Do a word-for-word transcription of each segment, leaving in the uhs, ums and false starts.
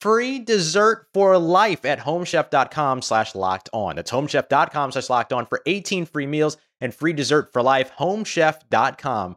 free dessert for life at homechef.com slash locked on. That's homechef.com slash locked on for eighteen free meals and free dessert for life. Homechef.com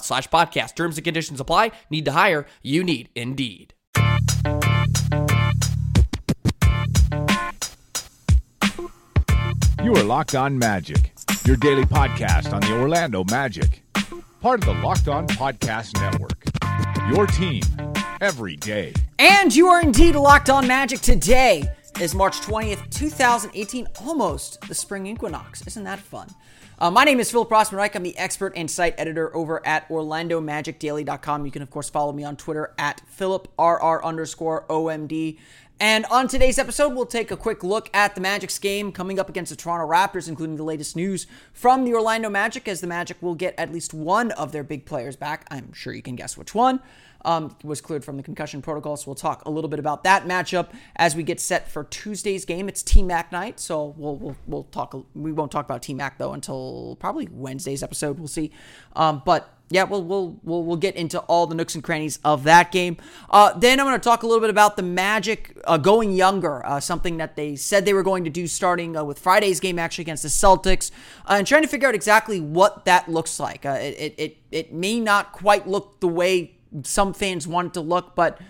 slash podcast. Terms and conditions apply. Need to hire? You need Indeed. You are Locked On Magic, your daily podcast on the Orlando Magic, part of the Locked On Podcast Network, your team every day. And you are indeed Locked On Magic. Today is March twentieth, twenty eighteen, almost the spring equinox. Isn't that fun? Uh, my name is Philip Rossman-Reich. I'm the expert and site editor over at Orlando Magic Daily dot com. You can, of course, follow me on Twitter at PhilipRR underscore OMD. And on today's episode, we'll take a quick look at the Magic's game coming up against the Toronto Raptors, including the latest news from the Orlando Magic, as the Magic will get at least one of their big players back. I'm sure you can guess which one. Um, was cleared from the concussion protocol, so we'll talk a little bit about that matchup as we get set for Tuesday's game. It's T-Mac night, so we'll we'll, we'll talk. We won't talk about T-Mac though until probably Wednesday's episode. We'll see, um, but yeah, we'll we'll we'll we'll get into all the nooks and crannies of that game. Uh, then I'm going to talk a little bit about the Magic uh, going younger, uh, something that they said they were going to do starting uh, with Friday's game actually against the Celtics, uh, and trying to figure out exactly what that looks like. Uh, it, it it it may not quite look the way some fans want to look, but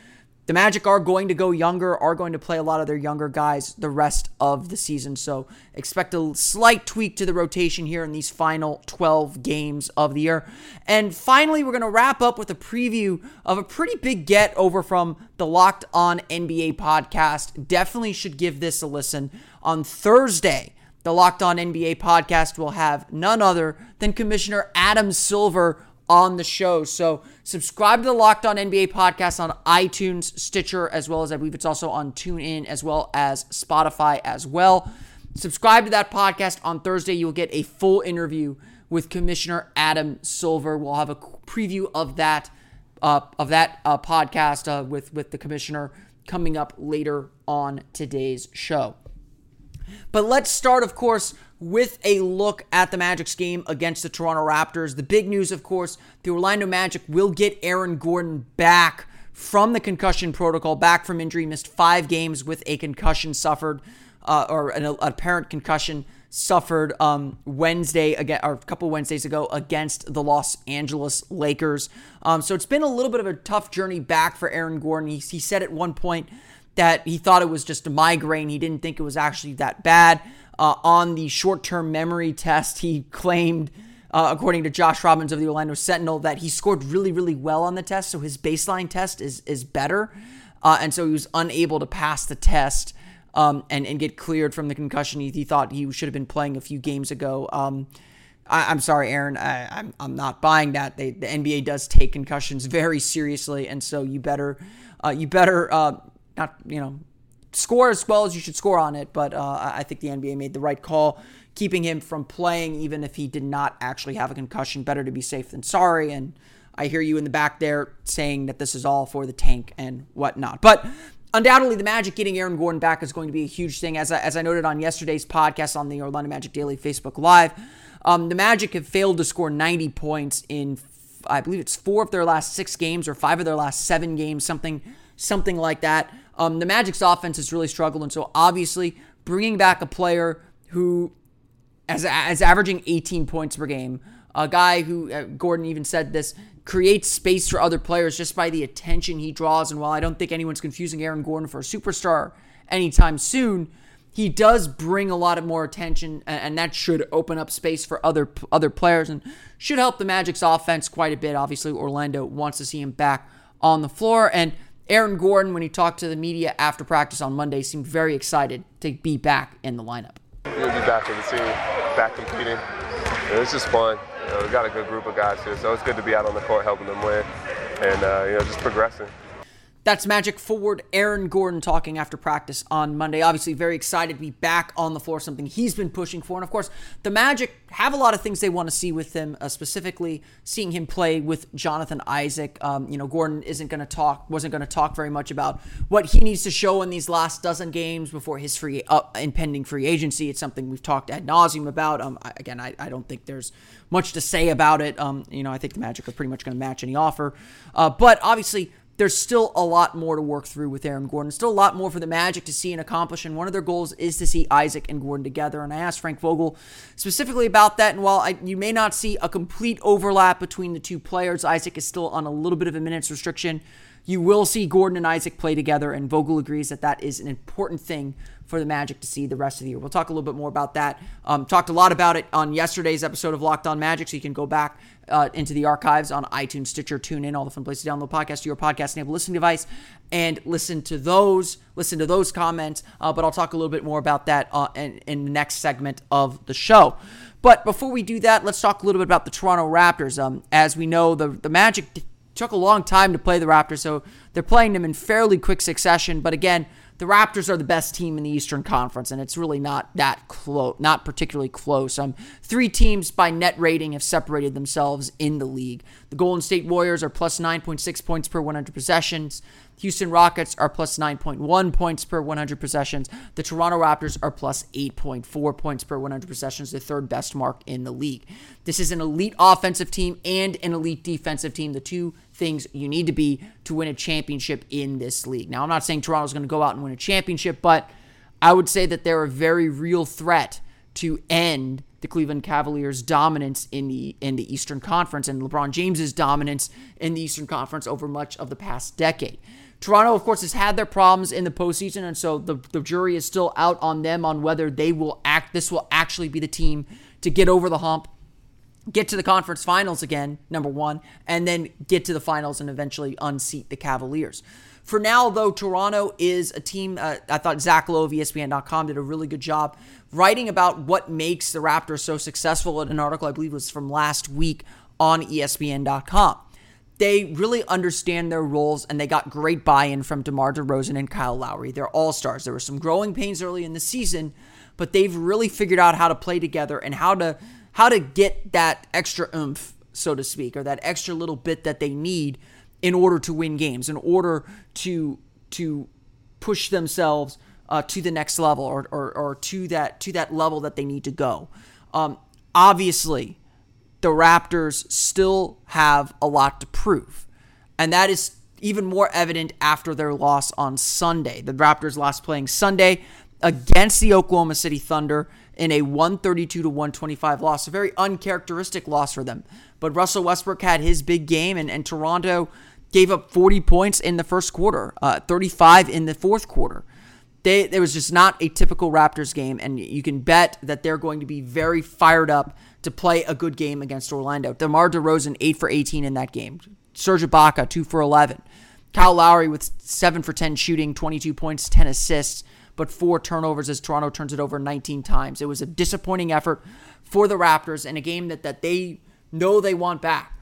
the Magic are going to go younger, are going to play a lot of their younger guys the rest of the season. So expect a slight tweak to the rotation here in these final twelve games of the year. And finally, we're going to wrap up with a preview of a pretty big get over from the Locked On N B A podcast. Definitely should give this a listen. On Thursday, the Locked On N B A podcast will have none other than Commissioner Adam Silver on the show. So subscribe to the Locked On N B A podcast on iTunes, Stitcher, as well as I believe it's also on TuneIn, as well as Spotify as well. Subscribe to that podcast on Thursday. You'll get a full interview with Commissioner Adam Silver. We'll have a preview of that uh, of that uh, podcast uh, with, with the commissioner coming up later on today's show. But let's start, of course, with a look at the Magic's game against the Toronto Raptors. The big news, of course, the Orlando Magic will get Aaron Gordon back from the concussion protocol, back from injury, missed five games with a concussion suffered. uh, or an apparent concussion suffered um, Wednesday, again, or a couple Wednesdays ago against the Los Angeles Lakers. Um, so it's been a little bit of a tough journey back for Aaron Gordon. He, he said at one point that he thought it was just a migraine. He didn't think it was actually that bad. Uh, on the short-term memory test, he claimed, uh, according to Josh Robbins of the Orlando Sentinel, that he scored really, really well on the test, so his baseline test is is better. Uh, and so he was unable to pass the test um, and, and get cleared from the concussion he, he thought he should have been playing a few games ago. Um, I, I'm sorry, Aaron. I, I'm, I'm not buying that. They, the N B A does take concussions very seriously, and so you better, uh, you better uh, not, you know, score as well as you should score on it. But uh, I think the N B A made the right call, keeping him from playing, even if he did not actually have a concussion. Better to be safe than sorry. And I hear you in the back there saying that this is all for the tank and whatnot. But undoubtedly, the Magic getting Aaron Gordon back is going to be a huge thing. As I, as I noted on yesterday's podcast on the Orlando Magic Daily Facebook Live, um, the Magic have failed to score ninety points in, I believe it's four of their last six games or five of their last seven games, something something like that. Um, the Magic's offense has really struggled, and so obviously bringing back a player who is, is averaging eighteen points per game, a guy who, uh, Gordon even said this, creates space for other players just by the attention he draws. And while I don't think anyone's confusing Aaron Gordon for a superstar anytime soon, he does bring a lot of more attention, and, and that should open up space for other other players and should help the Magic's offense quite a bit. Obviously, Orlando wants to see him back on the floor, and Aaron Gordon, when he talked to the media after practice on Monday, seemed very excited to be back in the lineup. We'll be back in the team, back competing. It was just fun. You know, we got a good group of guys here, so it's good to be out on the court helping them win and uh, you know, just progressing. That's Magic forward Aaron Gordon talking after practice on Monday. Obviously very excited to be back on the floor, something he's been pushing for. And of course, the Magic have a lot of things they want to see with him, uh, specifically seeing him play with Jonathan Isaac. Um, you know, Gordon isn't going to talk, wasn't going to talk very much about what he needs to show in these last dozen games before his free uh, impending free agency. It's something we've talked ad nauseum about. Um, I, again, I, I don't think there's much to say about it. Um, you know, I think the Magic are pretty much going to match any offer. Uh, but obviously, there's still a lot more to work through with Aaron Gordon. Still a lot more for the Magic to see and accomplish, and one of their goals is to see Isaac and Gordon together. And I asked Frank Vogel specifically about that, and while I, you may not see a complete overlap between the two players, Isaac is still on a little bit of a minutes restriction. You will see Gordon and Isaac play together, and Vogel agrees that that is an important thing for the Magic to see the rest of the year. We'll talk a little bit more about that. Um, talked a lot about it on yesterday's episode of Locked On Magic, so you can go back uh, into the archives on iTunes, Stitcher, TuneIn, all the fun places to download podcasts to your podcast-enabled listening device, and listen to those, listen to those comments, uh, but I'll talk a little bit more about that uh, in, in the next segment of the show. But before we do that, let's talk a little bit about the Toronto Raptors. Um, as we know, the, the Magic took a long time to play the Raptors, so they're playing them in fairly quick succession. But again, the Raptors are the best team in the Eastern Conference, and it's really not that close, not particularly close. Um, three teams by net rating have separated themselves in the league. The Golden State Warriors are plus nine point six points per one hundred possessions. Houston Rockets are plus nine point one points per one hundred possessions. The Toronto Raptors are plus eight point four points per one hundred possessions, the third best mark in the league. This is an elite offensive team and an elite defensive team, the two things you need to be to win a championship in this league. Now, I'm not saying Toronto's going to go out and win a championship, but I would say that they're a very real threat to end the Cleveland Cavaliers' dominance in the in the Eastern Conference and LeBron James's dominance in the Eastern Conference over much of the past decade. Toronto, of course, has had their problems in the postseason, and so the, the jury is still out on them on whether they will act. This will actually be the team to get over the hump, get to the conference finals again, number one, and then get to the finals and eventually unseat the Cavaliers. For now, though, Toronto is a team, uh, I thought Zach Lowe of E S P N dot com did a really good job writing about what makes the Raptors so successful in an article I believe was from last week on E S P N dot com. They really understand their roles, and they got great buy-in from DeMar DeRozan and Kyle Lowry. They're all-stars. There were some growing pains early in the season, but they've really figured out how to play together and how to how to get that extra oomph, so to speak, or that extra little bit that they need in order to win games, in order to to push themselves uh, to the next level, or, or or to that to that level that they need to go. Um, obviously, the Raptors still have a lot to prove, and that is even more evident after their loss on Sunday. The Raptors lost playing Sunday against the Oklahoma City Thunder in a one thirty-two to one twenty-five loss, a very uncharacteristic loss for them. But Russell Westbrook had his big game, and, and Toronto gave up forty points in the first quarter, uh, thirty-five in the fourth quarter. They, it was just not a typical Raptors game, and you can bet that they're going to be very fired up to play a good game against Orlando. DeMar DeRozan, eight for eighteen in that game. Serge Ibaka, two for eleven. Kyle Lowry with seven for ten shooting, twenty-two points, ten assists, but four turnovers as Toronto turns it over nineteen times. It was a disappointing effort for the Raptors in a game that, that they know they want back.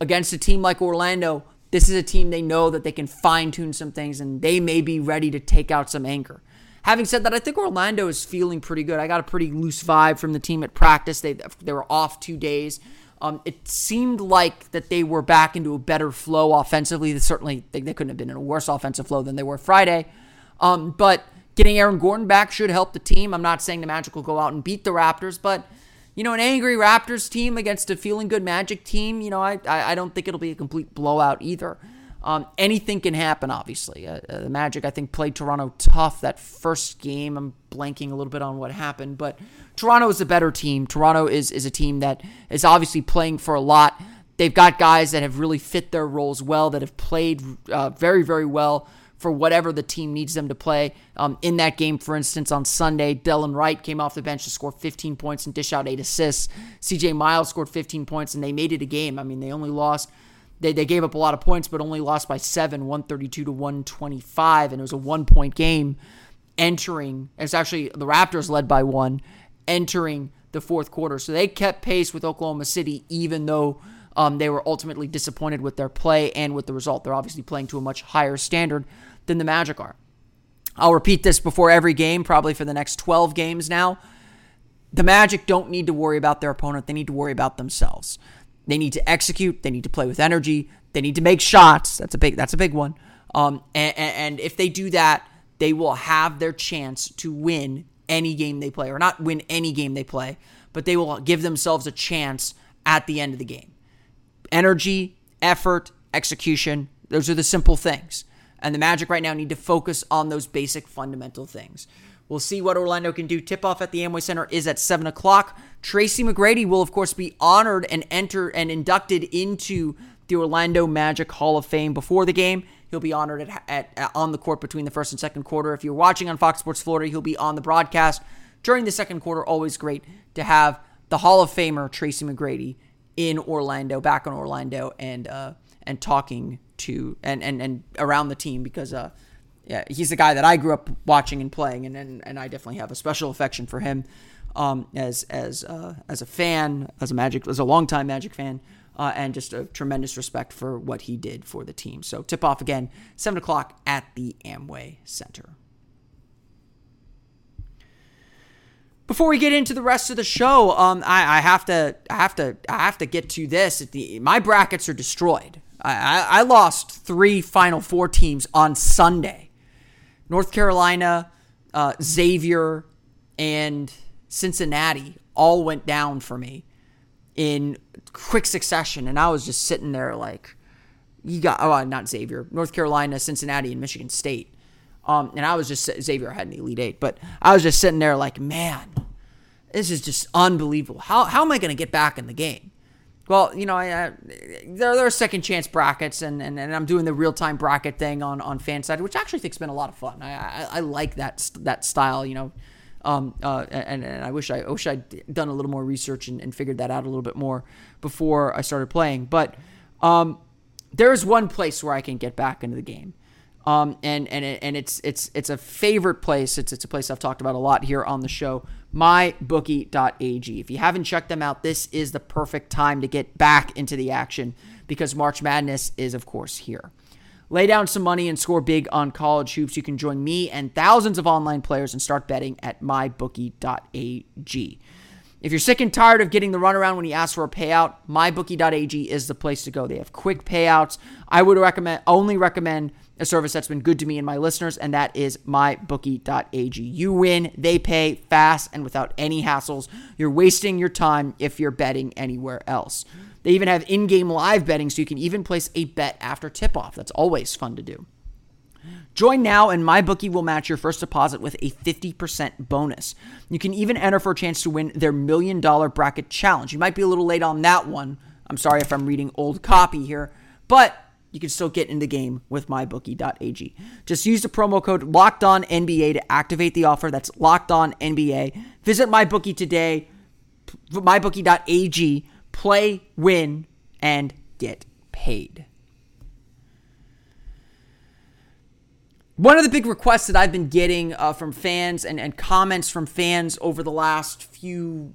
Against a team like Orlando, this is a team they know that they can fine-tune some things, and they may be ready to take out some anger. Having said that, I think Orlando is feeling pretty good. I got a pretty loose vibe from the team at practice. They they were off two days. Um, it seemed like that they were back into a better flow offensively. They certainly they, they couldn't have been in a worse offensive flow than they were Friday. Um, but getting Aaron Gordon back should help the team. I'm not saying the Magic will go out and beat the Raptors, but you know, an angry Raptors team against a feeling good Magic team, you know, I I, I don't think it'll be a complete blowout either. Um, anything can happen, obviously. Uh, uh, the Magic, I think, played Toronto tough that first game. I'm blanking a little bit on what happened, but Toronto is a better team. Toronto is is a team that is obviously playing for a lot. They've got guys that have really fit their roles well, that have played uh, very, very well for whatever the team needs them to play. Um, in that game, for instance, on Sunday, Delon Wright came off the bench to score fifteen points and dish out eight assists. C J Miles scored fifteen points, and they made it a game. I mean, they only lost... They they gave up a lot of points, but only lost by seven, one thirty-two to one twenty-five, and it was a one-point game entering. It's actually the Raptors led by one entering the fourth quarter. So they kept pace with Oklahoma City, even though um, they were ultimately disappointed with their play and with the result. They're obviously playing to a much higher standard than the Magic are. I'll repeat this before every game, probably for the next twelve games now. The Magic don't need to worry about their opponent. They need to worry about themselves. They need to execute. They need to play with energy. They need to make shots. That's a big. That's a big one. Um, and, and if they do that, they will have their chance to win any game they play, or not win any game they play, but they will give themselves a chance at the end of the game. Energy, effort, execution. Those are the simple things. And the Magic right now need to focus on those basic fundamental things. We'll see what Orlando can do. Tip-off at the Amway Center is at seven o'clock. Tracy McGrady will, of course, be honored and enter and inducted into the Orlando Magic Hall of Fame before the game. He'll be honored at, at, at on the court between the first and second quarter. If you're watching on Fox Sports Florida, he'll be on the broadcast during the second quarter. Always great to have the Hall of Famer Tracy McGrady in Orlando, back in Orlando, and uh, and talking to and and and around the team because. Uh, Yeah, he's the guy that I grew up watching and playing, and and, and I definitely have a special affection for him um, as as uh, as a fan, as a Magic, as a longtime Magic fan, uh, and just a tremendous respect for what he did for the team. So tip off again, seven o'clock at the Amway Center. Before we get into the rest of the show, um, I, I have to I have to I have to get to this. The, my brackets are destroyed. I, I, I lost three Final Four teams on Sunday. North Carolina, uh, Xavier, and Cincinnati all went down for me in quick succession. And I was just sitting there like, you got, oh, not Xavier, North Carolina, Cincinnati, and Michigan State. Um, and I was just, Xavier had an Elite Eight, but I was just sitting there like, man, this is just unbelievable. How how am I going to get back in the game? Well, you know, I, I, there, there are second chance brackets, and, and, and I'm doing the real-time bracket thing on, on Fanside, which I actually think's been a lot of fun. I I, I like that that style, you know, um, uh, and, and I wish I wish I'd done a little more research and, and figured that out a little bit more before I started playing. But um, there is one place where I can get back into the game, um, and and it, and it's it's it's a favorite place. It's it's a place I've talked about a lot here on the show. my bookie dot a g. If you haven't checked them out, this is the perfect time to get back into the action because March Madness is, of course, here. Lay down some money and score big on college hoops. You can join me and thousands of online players and start betting at my bookie dot a g. If you're sick and tired of getting the runaround when you ask for a payout, my bookie dot a g is the place to go. They have quick payouts. I would recommend only recommend a service that's been good to me and my listeners, and that is my bookie dot a g. You win, they pay fast and without any hassles. You're wasting your time if you're betting anywhere else. They even have in-game live betting, so you can even place a bet after tip-off. That's always fun to do. Join now and MyBookie will match your first deposit with a fifty percent bonus. You can even enter for a chance to win their Million Dollar Bracket Challenge. You might be a little late on that one. I'm sorry if I'm reading old copy here, but you can still get in the game with my bookie dot a g. Just use the promo code LOCKEDONNBA to activate the offer. That's LOCKEDONNBA. Visit MyBookie today, my bookie dot a g. Play, win, and get paid. One of the big requests that I've been getting uh, from fans and, and comments from fans over the last few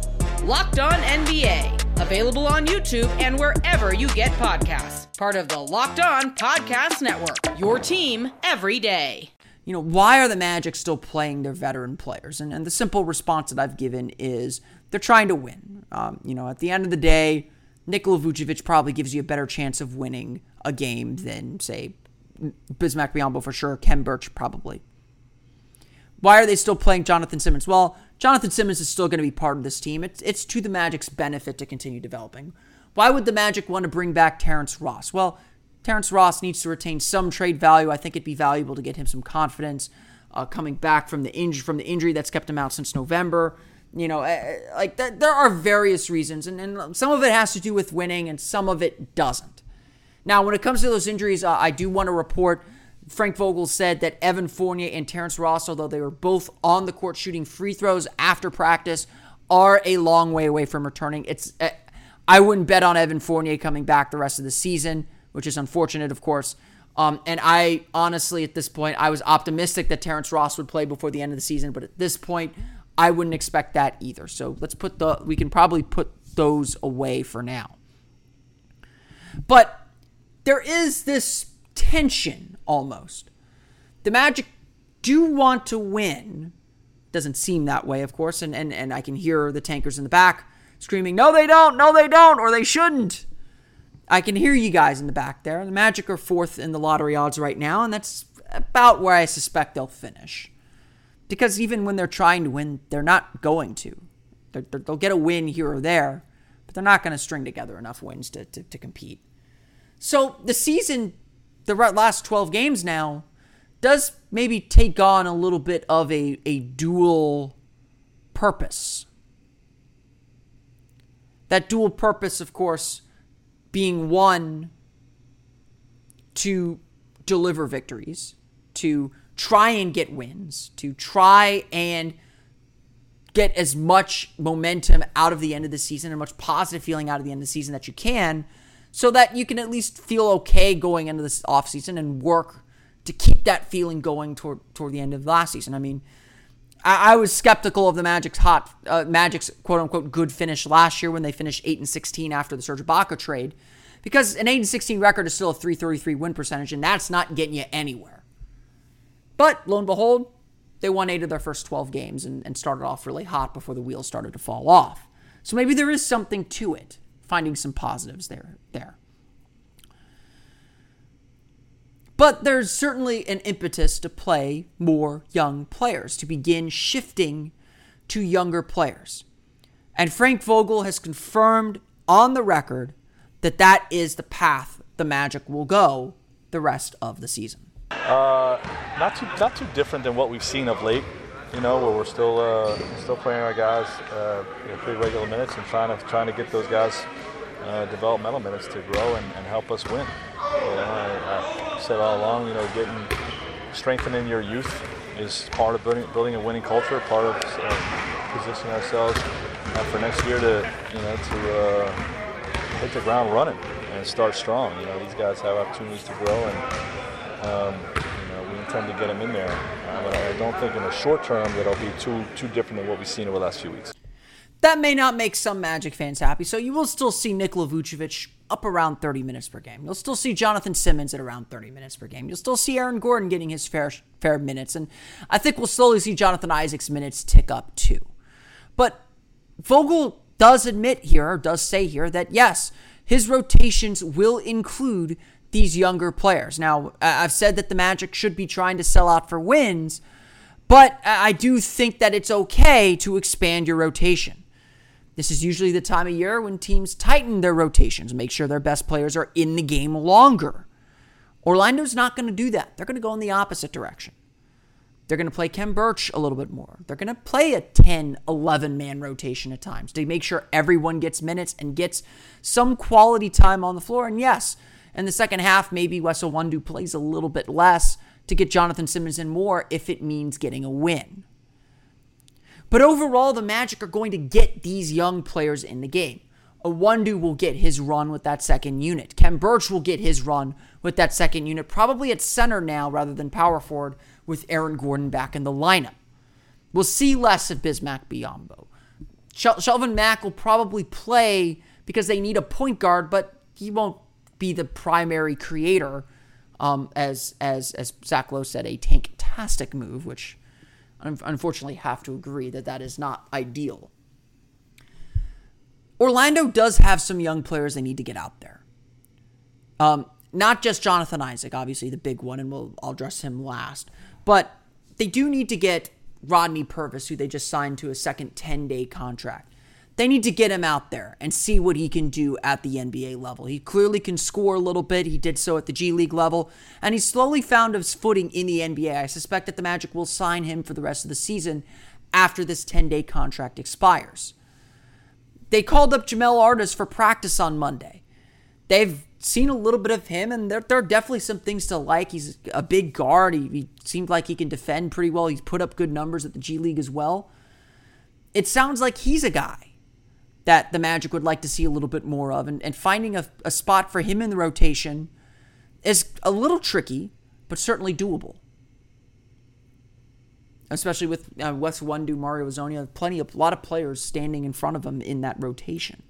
Locked On N B A, available on YouTube and wherever you get podcasts. Part of the Locked On Podcast Network, your team every day. You know, why are the Magic still playing their veteran players? And, and the simple response that I've given is they're trying to win. Um, you know, at the end of the day, Nikola Vucevic probably gives you a better chance of winning a game than, say, Bismack Biyombo for sure, Khem Birch probably. Why are they still playing Jonathan Simmons? Well, Jonathan Simmons is still going to be part of this team. It's it's to the Magic's benefit to continue developing. Why would the Magic want to bring back Terrence Ross? Well, Terrence Ross needs to retain some trade value. I think it'd be valuable to get him some confidence uh, coming back from the injury from the injury that's kept him out since November. You know, like th- there are various reasons, and, and some of it has to do with winning, and some of it doesn't. Now, when it comes to those injuries, uh, I do want to report. Frank Vogel said that Evan Fournier and Terrence Ross, although they were both on the court shooting free throws after practice, are a long way away from returning. It's I wouldn't bet on Evan Fournier coming back the rest of the season, which is unfortunate, of course. Um, and I honestly, at this point, I was optimistic that Terrence Ross would play before the end of the season, but at this point, I wouldn't expect that either. So let's put the we can probably put those away for now. But there is this tension, almost. The Magic do want to win. Doesn't seem that way, of course, and, and, and I can hear the tankers in the back screaming, no, they don't, no, they don't, or they shouldn't. I can hear you guys in the back there. The Magic are fourth in the lottery odds right now, and that's about where I suspect they'll finish. Because even when they're trying to win, they're not going to. They're, they're, they'll get a win here or there, but they're not going to string together enough wins to, to, to compete. So the season, the last twelve games now, does maybe take on a little bit of a, a dual purpose. That dual purpose, of course, being one, to deliver victories, to try and get wins, to try and get as much momentum out of the end of the season, and much positive feeling out of the end of the season that you can, so that you can at least feel okay going into this offseason and work to keep that feeling going toward toward the end of last season. I mean, I, I was skeptical of the Magic's hot uh, Magic's quote unquote good finish last year when they finished eight and sixteen after the Serge Ibaka trade, because an eight and sixteen record is still a three thirty three win percentage, and that's not getting you anywhere. But lo and behold, they won eight of their first twelve games and, and started off really hot before the wheels started to fall off. So maybe there is something to it. Finding some positives there, there. But there's certainly an impetus to play more young players, to begin shifting to younger players. And Frank Vogel has confirmed on the record that that is the path the Magic will go the rest of the season. Uh, not too, not too different than what we've seen of late. You know, where we're still uh, still playing our guys uh, you know, pretty regular minutes and trying to trying to get those guys uh, developmental minutes to grow and, and help us win. You know, I, I said all along, you know, getting strengthening your youth is part of building, building a winning culture, part of uh, positioning ourselves uh, for next year to you know to uh, hit the ground running and start strong. You know, these guys have opportunities to grow and. Um, Trying to get him in there, uh, but I don't think in the short term that'll be too too different than what we've seen over the last few weeks. That may not make some Magic fans happy, so you will still see Nikola Vucevic up around thirty minutes per game. You'll still see Jonathan Simmons at around thirty minutes per game. You'll still see Aaron Gordon getting his fair fair minutes, and I think we'll slowly see Jonathan Isaac's minutes tick up too. But Vogel does admit here, or does say here, that yes, his rotations will include these younger players. Now, I've said that the Magic should be trying to sell out for wins, but I do think that it's okay to expand your rotation. This is usually the time of year when teams tighten their rotations, make sure their best players are in the game longer. Orlando's not going to do that. They're going to go in the opposite direction. They're going to play Khem Birch a little bit more. They're going to play a ten, eleven-man rotation at times to make sure everyone gets minutes and gets some quality time on the floor. And yes, in the second half, maybe Wes Iwundu plays a little bit less to get Jonathan Simmons in more if it means getting a win. But overall, the Magic are going to get these young players in the game. Iwundu will get his run with that second unit. Khem Birch will get his run with that second unit, probably at center now rather than power forward, with Aaron Gordon back in the lineup. We'll see less of Bismack Biyombo. Shel- Shelvin Mack will probably play because they need a point guard, but he won't be the primary creator, um, as as as Zach Lowe said, a tank-tastic move, which I unfortunately have to agree that that is not ideal. Orlando does have some young players they need to get out there. Um, not just Jonathan Isaac, obviously the big one, and we'll I'll address him last. But they do need to get Rodney Purvis, who they just signed to a second ten-day contract. They need to get him out there and see what he can do at the N B A level. He clearly can score a little bit. He did so at the G League level, and he's slowly found his footing in the N B A. I suspect that the Magic will sign him for the rest of the season after this ten-day contract expires. They called up Jamel Artis for practice on Monday. They've seen a little bit of him, and there, there are definitely some things to like. He's a big guard. He, he seemed like he can defend pretty well. He's put up good numbers at the G League as well. It sounds like he's a guy that the Magic would like to see a little bit more of, and, and finding a, a spot for him in the rotation is a little tricky, but certainly doable. Especially with uh, Wes Iwundu, Mario Ozonia, plenty of, a lot of players standing in front of him in that rotation.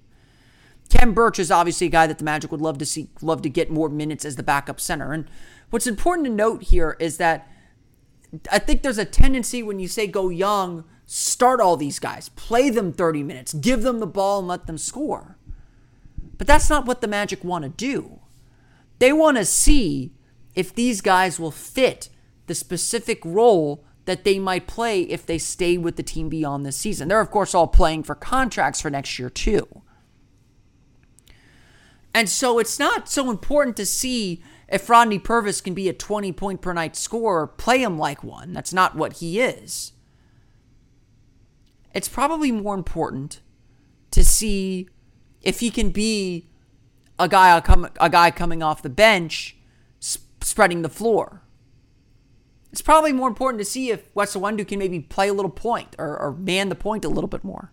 Khem Birch is obviously a guy that the Magic would love to see, love to get more minutes as the backup center. And what's important to note here is that I think there's a tendency when you say go young, start all these guys, play them thirty minutes, give them the ball and let them score. But that's not what the Magic want to do. They want to see if these guys will fit the specific role that they might play if they stay with the team beyond this season. They're, of course, all playing for contracts for next year, too. And so it's not so important to see if Rodney Purvis can be a twenty-point-per-night scorer, play him like one. That's not what he is. It's probably more important to see if he can be a guy, a guy coming off the bench, sp- spreading the floor. It's probably more important to see if Wes Iwundu can maybe play a little point or, or man the point a little bit more.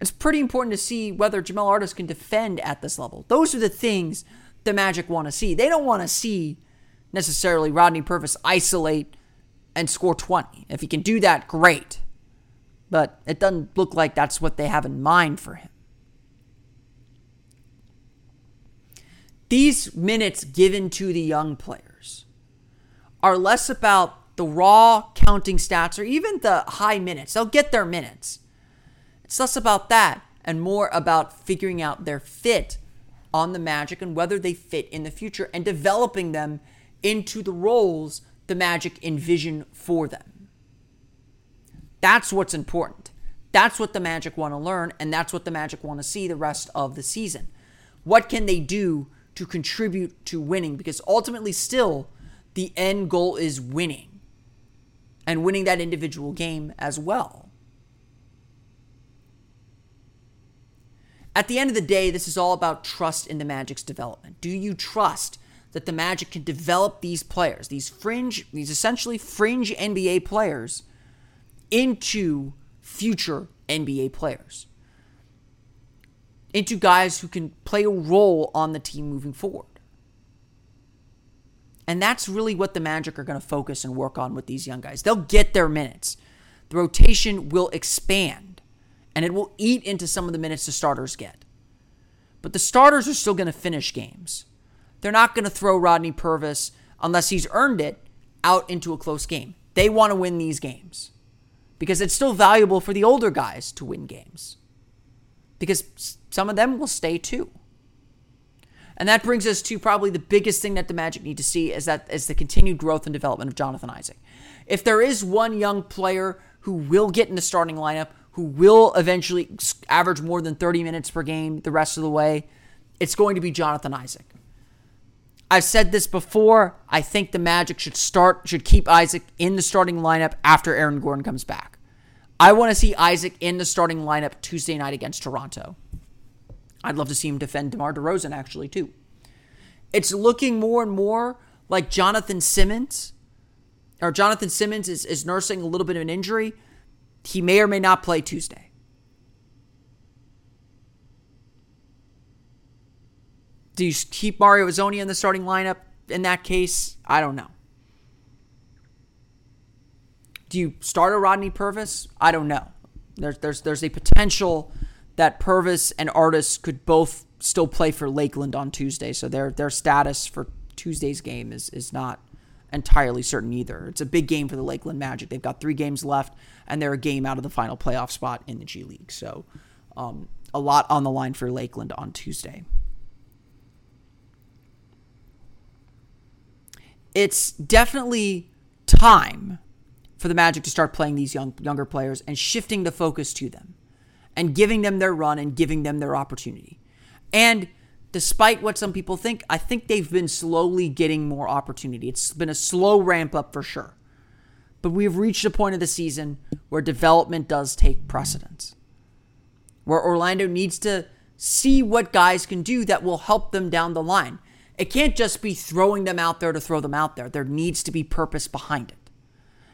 It's pretty important to see whether Jamel Artis can defend at this level. Those are the things the Magic want to see. They don't want to see necessarily Rodney Purvis isolate and score twenty. If he can do that, great. But it doesn't look like that's what they have in mind for him. These minutes given to the young players are less about the raw counting stats or even the high minutes. They'll get their minutes. It's less about that and more about figuring out their fit on the Magic and whether they fit in the future and developing them into the roles the Magic envision for them. That's what's important. That's what the Magic want to learn, and that's what the Magic want to see the rest of the season. What can they do to contribute to winning? Because ultimately still, the end goal is winning and winning that individual game as well. At the end of the day, this is all about trust in the Magic's development. Do you trust that the Magic can develop these players, these fringe, these essentially fringe N B A players, into future N B A players? Into guys who can play a role on the team moving forward. And that's really what the Magic are going to focus and work on with these young guys. They'll get their minutes. The rotation will expand. And it will eat into some of the minutes the starters get. But the starters are still going to finish games. They're not going to throw Rodney Purvis, unless he's earned it, out into a close game. They want to win these games. because it's still valuable for the older guys to win games, because some of them will stay too. And that brings us to probably the biggest thing that the Magic need to see is that is the continued growth and development of Jonathan Isaac. If there is one young player who will get in the starting lineup, who will eventually average more than thirty minutes per game the rest of the way, it's going to be Jonathan Isaac. I've said this before. I think the Magic should start, should keep Isaac in the starting lineup after Aaron Gordon comes back. I want to see Isaac in the starting lineup Tuesday night against Toronto. I'd love to see him defend DeMar DeRozan, actually, too. It's looking more and more like Jonathan Simmons, or Jonathan Simmons is, is nursing a little bit of an injury. He may or may not play Tuesday. Do you keep Mario Ozonia in the starting lineup in that case? I don't know. Do you start a Rodney Purvis? I don't know. There's there's there's a potential that Purvis and Artis could both still play for Lakeland on Tuesday, so their their status for Tuesday's game is is not entirely certain either. It's a big game for the Lakeland Magic. They've got three games left, and they're a game out of the final playoff spot in the G League. So um, a lot on the line for Lakeland on Tuesday. It's definitely time for the Magic to start playing these young, younger players and shifting the focus to them and giving them their run and giving them their opportunity. And despite what some people think, I think they've been slowly getting more opportunity. It's been a slow ramp up for sure. But we've reached a point of the season where development does take precedence, where Orlando needs to see what guys can do that will help them down the line. It can't just be throwing them out there to throw them out there. There needs to be purpose behind it.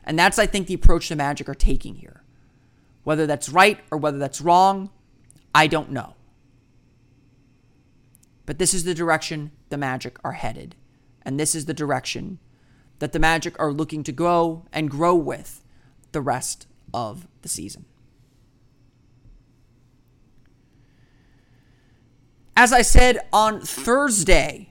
And that's, I think, the approach the Magic are taking here. Whether that's right or whether that's wrong, I don't know. But this is the direction the Magic are headed. And this is the direction that the Magic are looking to go and grow with the rest of the season. As I said on Thursday,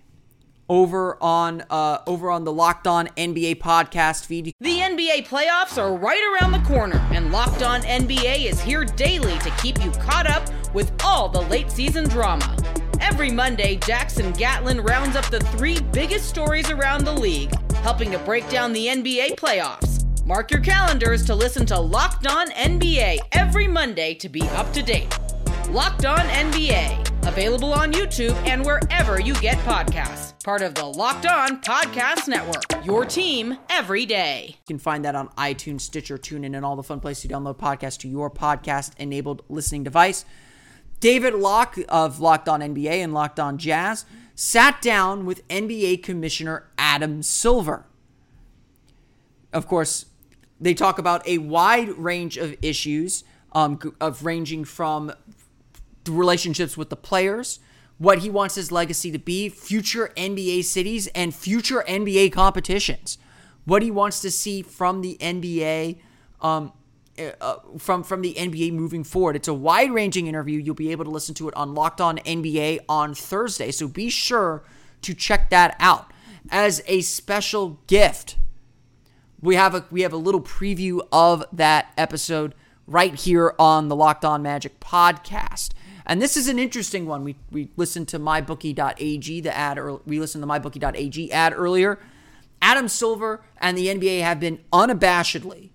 Over on uh, over on the Locked On N B A podcast feed. The N B A playoffs are right around the corner, and Locked On N B A is here daily to keep you caught up with all the late season drama. Every Monday, Jackson Gatlin rounds up the three biggest stories around the league, helping to break down the N B A playoffs. Mark your calendars to listen to Locked On N B A every Monday to be up to date. Locked On N B A, available on YouTube and wherever you get podcasts. Part of the Locked On Podcast Network, your team every day. You can find that on iTunes, Stitcher, TuneIn, and all the fun places to download podcasts to your podcast-enabled listening device. David Locke of Locked On N B A and Locked On Jazz sat down with N B A Commissioner Adam Silver. Of course, they talk about a wide range of issues, um, of ranging from relationships with the players, what he wants his legacy to be, future N B A cities, and future N B A competitions, what he wants to see from the N B A, um, uh, from, from the N B A moving forward. It's a wide-ranging interview. You'll be able to listen to it on Locked On N B A on Thursday, so be sure to check that out. As a special gift, we have a, we have a little preview of that episode right here on the Locked On Magic podcast. And this is an interesting one. We we listened to my bookie dot a g, the ad, or we listened to my bookie dot a g ad earlier. Adam Silver and the N B A have been unabashedly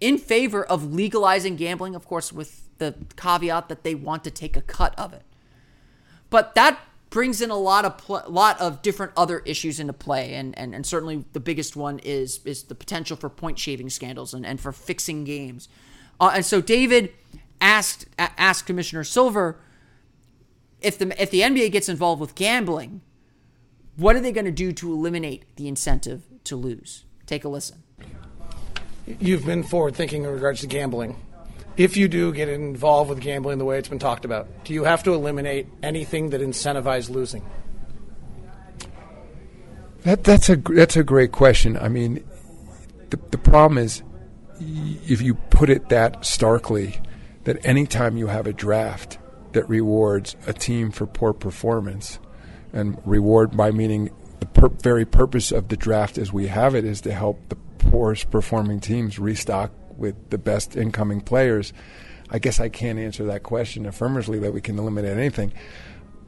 in favor of legalizing gambling, of course, with the caveat that they want to take a cut of it. But that brings in a lot of pl- lot of different other issues into play, and and and certainly the biggest one is is the potential for point shaving scandals and and for fixing games. Uh, and so David asked asked Commissioner Silver, if the if the N B A gets involved with gambling, what are they going to do to eliminate the incentive to lose? Take a listen. You've been forward thinking in regards to gambling. If you do get involved with gambling the way it's been talked about, do you have to eliminate anything that incentivizes losing? That that's a that's a great question. I mean, the the problem is, if you put it that starkly, that any time you have a draft that rewards a team for poor performance, and reward by meaning the per- very purpose of the draft as we have it is to help the poorest performing teams restock with the best incoming players? I guess I can't answer that question affirmatively that we can eliminate anything.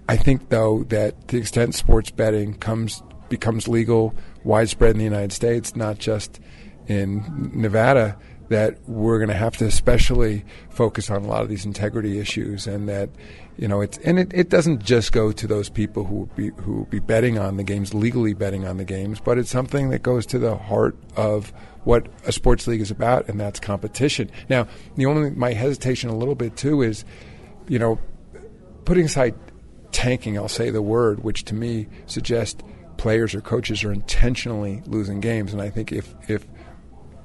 I think, though, that to the extent sports betting comes becomes legal, widespread in the United States, not just in Nevada, that we're going to have to especially focus on a lot of these integrity issues, and that, you know, it's and it, it doesn't just go to those people who will be who will be betting on the games, legally betting on the games, but it's something that goes to the heart of what a sports league is about, and that's competition. Now, the only my hesitation a little bit too is, you know, putting aside tanking, I'll say the word, which to me suggests players or coaches are intentionally losing games, and I think if if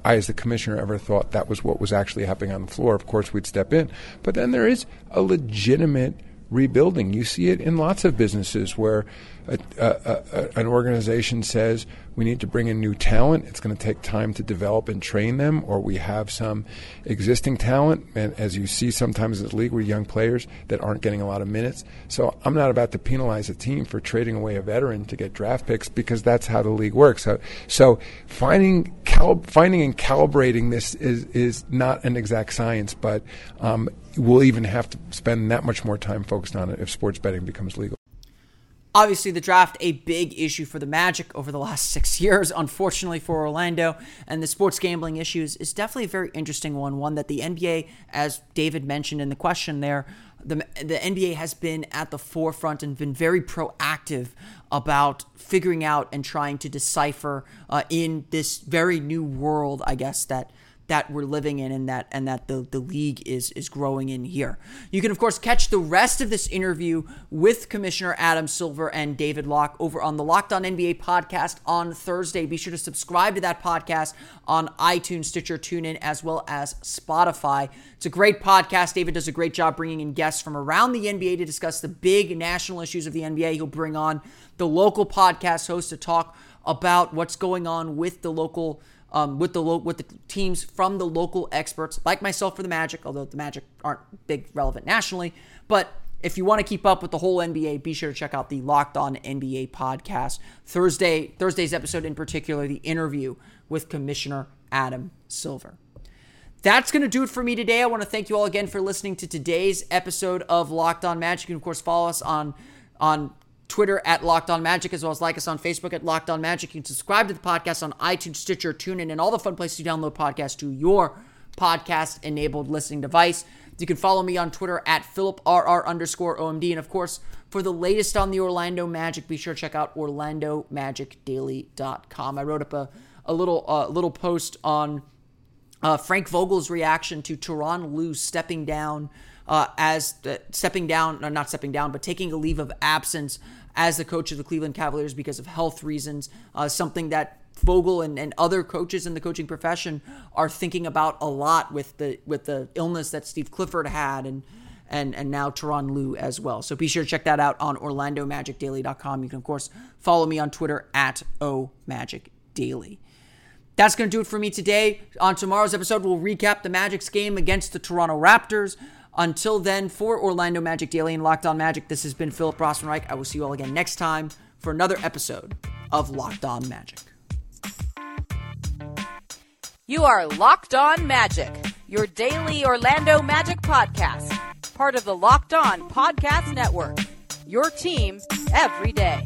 I, as the commissioner, ever thought that was what was actually happening on the floor, of course we'd step in. But then there is a legitimate rebuilding. You see it in lots of businesses where a, a, a, an organization says, we need to bring in new talent. It's going to take time to develop and train them, or we have some existing talent, and as you see sometimes in the league, with young players that aren't getting a lot of minutes. So I'm not about to penalize a team for trading away a veteran to get draft picks, because that's how the league works. So, so finding cal- finding and calibrating this is is not an exact science, but um we'll even have to spend that much more time focused on it if sports betting becomes legal. Obviously, the draft, a big issue for the Magic over the last six years, unfortunately for Orlando, and the sports gambling issues is definitely a very interesting one, one that the N B A, as David mentioned in the question there, the, the N B A has been at the forefront and been very proactive about figuring out and trying to decipher uh, in this very new world, I guess, that that we're living in and that and that the, the league is is growing in here. You can, of course, catch the rest of this interview with Commissioner Adam Silver and David Locke over on the Locked On N B A podcast on Thursday. Be sure to subscribe to that podcast on iTunes, Stitcher, TuneIn, as well as Spotify. It's a great podcast. David does a great job bringing in guests from around the N B A to discuss the big national issues of the N B A. He'll bring on the local podcast host to talk about what's going on with the local Um, with the lo- with the teams from the local experts, like myself for the Magic, although the Magic aren't big relevant nationally. But if you want to keep up with the whole N B A, be sure to check out the Locked On N B A podcast. Thursday, Thursday's episode in particular, the interview with Commissioner Adam Silver. That's going to do it for me today. I want to thank you all again for listening to today's episode of Locked On Magic. You can, of course, follow us on on. Twitter at Locked On Magic, as well as like us on Facebook at Locked On Magic. You can subscribe to the podcast on iTunes, Stitcher, TuneIn, and all the fun places you download podcasts to your podcast-enabled listening device. You can follow me on Twitter at PhilipRR underscore OMD. And, of course, for the latest on the Orlando Magic, be sure to check out Orlando Magic Daily dot com. I wrote up a, a little uh, little post on uh, Frank Vogel's reaction to Tyronn Lue stepping down Uh, as the, stepping down, or not stepping down, but taking a leave of absence as the coach of the Cleveland Cavaliers because of health reasons, uh, something that Vogel and, and other coaches in the coaching profession are thinking about a lot with the with the illness that Steve Clifford had and and and now Tyronn Lue as well. So be sure to check that out on Orlando Magic Daily dot com. You can, of course, follow me on Twitter at O Magic Daily. That's going to do it for me today. On tomorrow's episode, we'll recap the Magic's game against the Toronto Raptors. Until then, for Orlando Magic Daily and Locked On Magic, this has been Philip Rossman-Reich. I will see you all again next time for another episode of Locked On Magic. You are Locked On Magic, your daily Orlando Magic podcast, part of the Locked On Podcast Network, your team every day.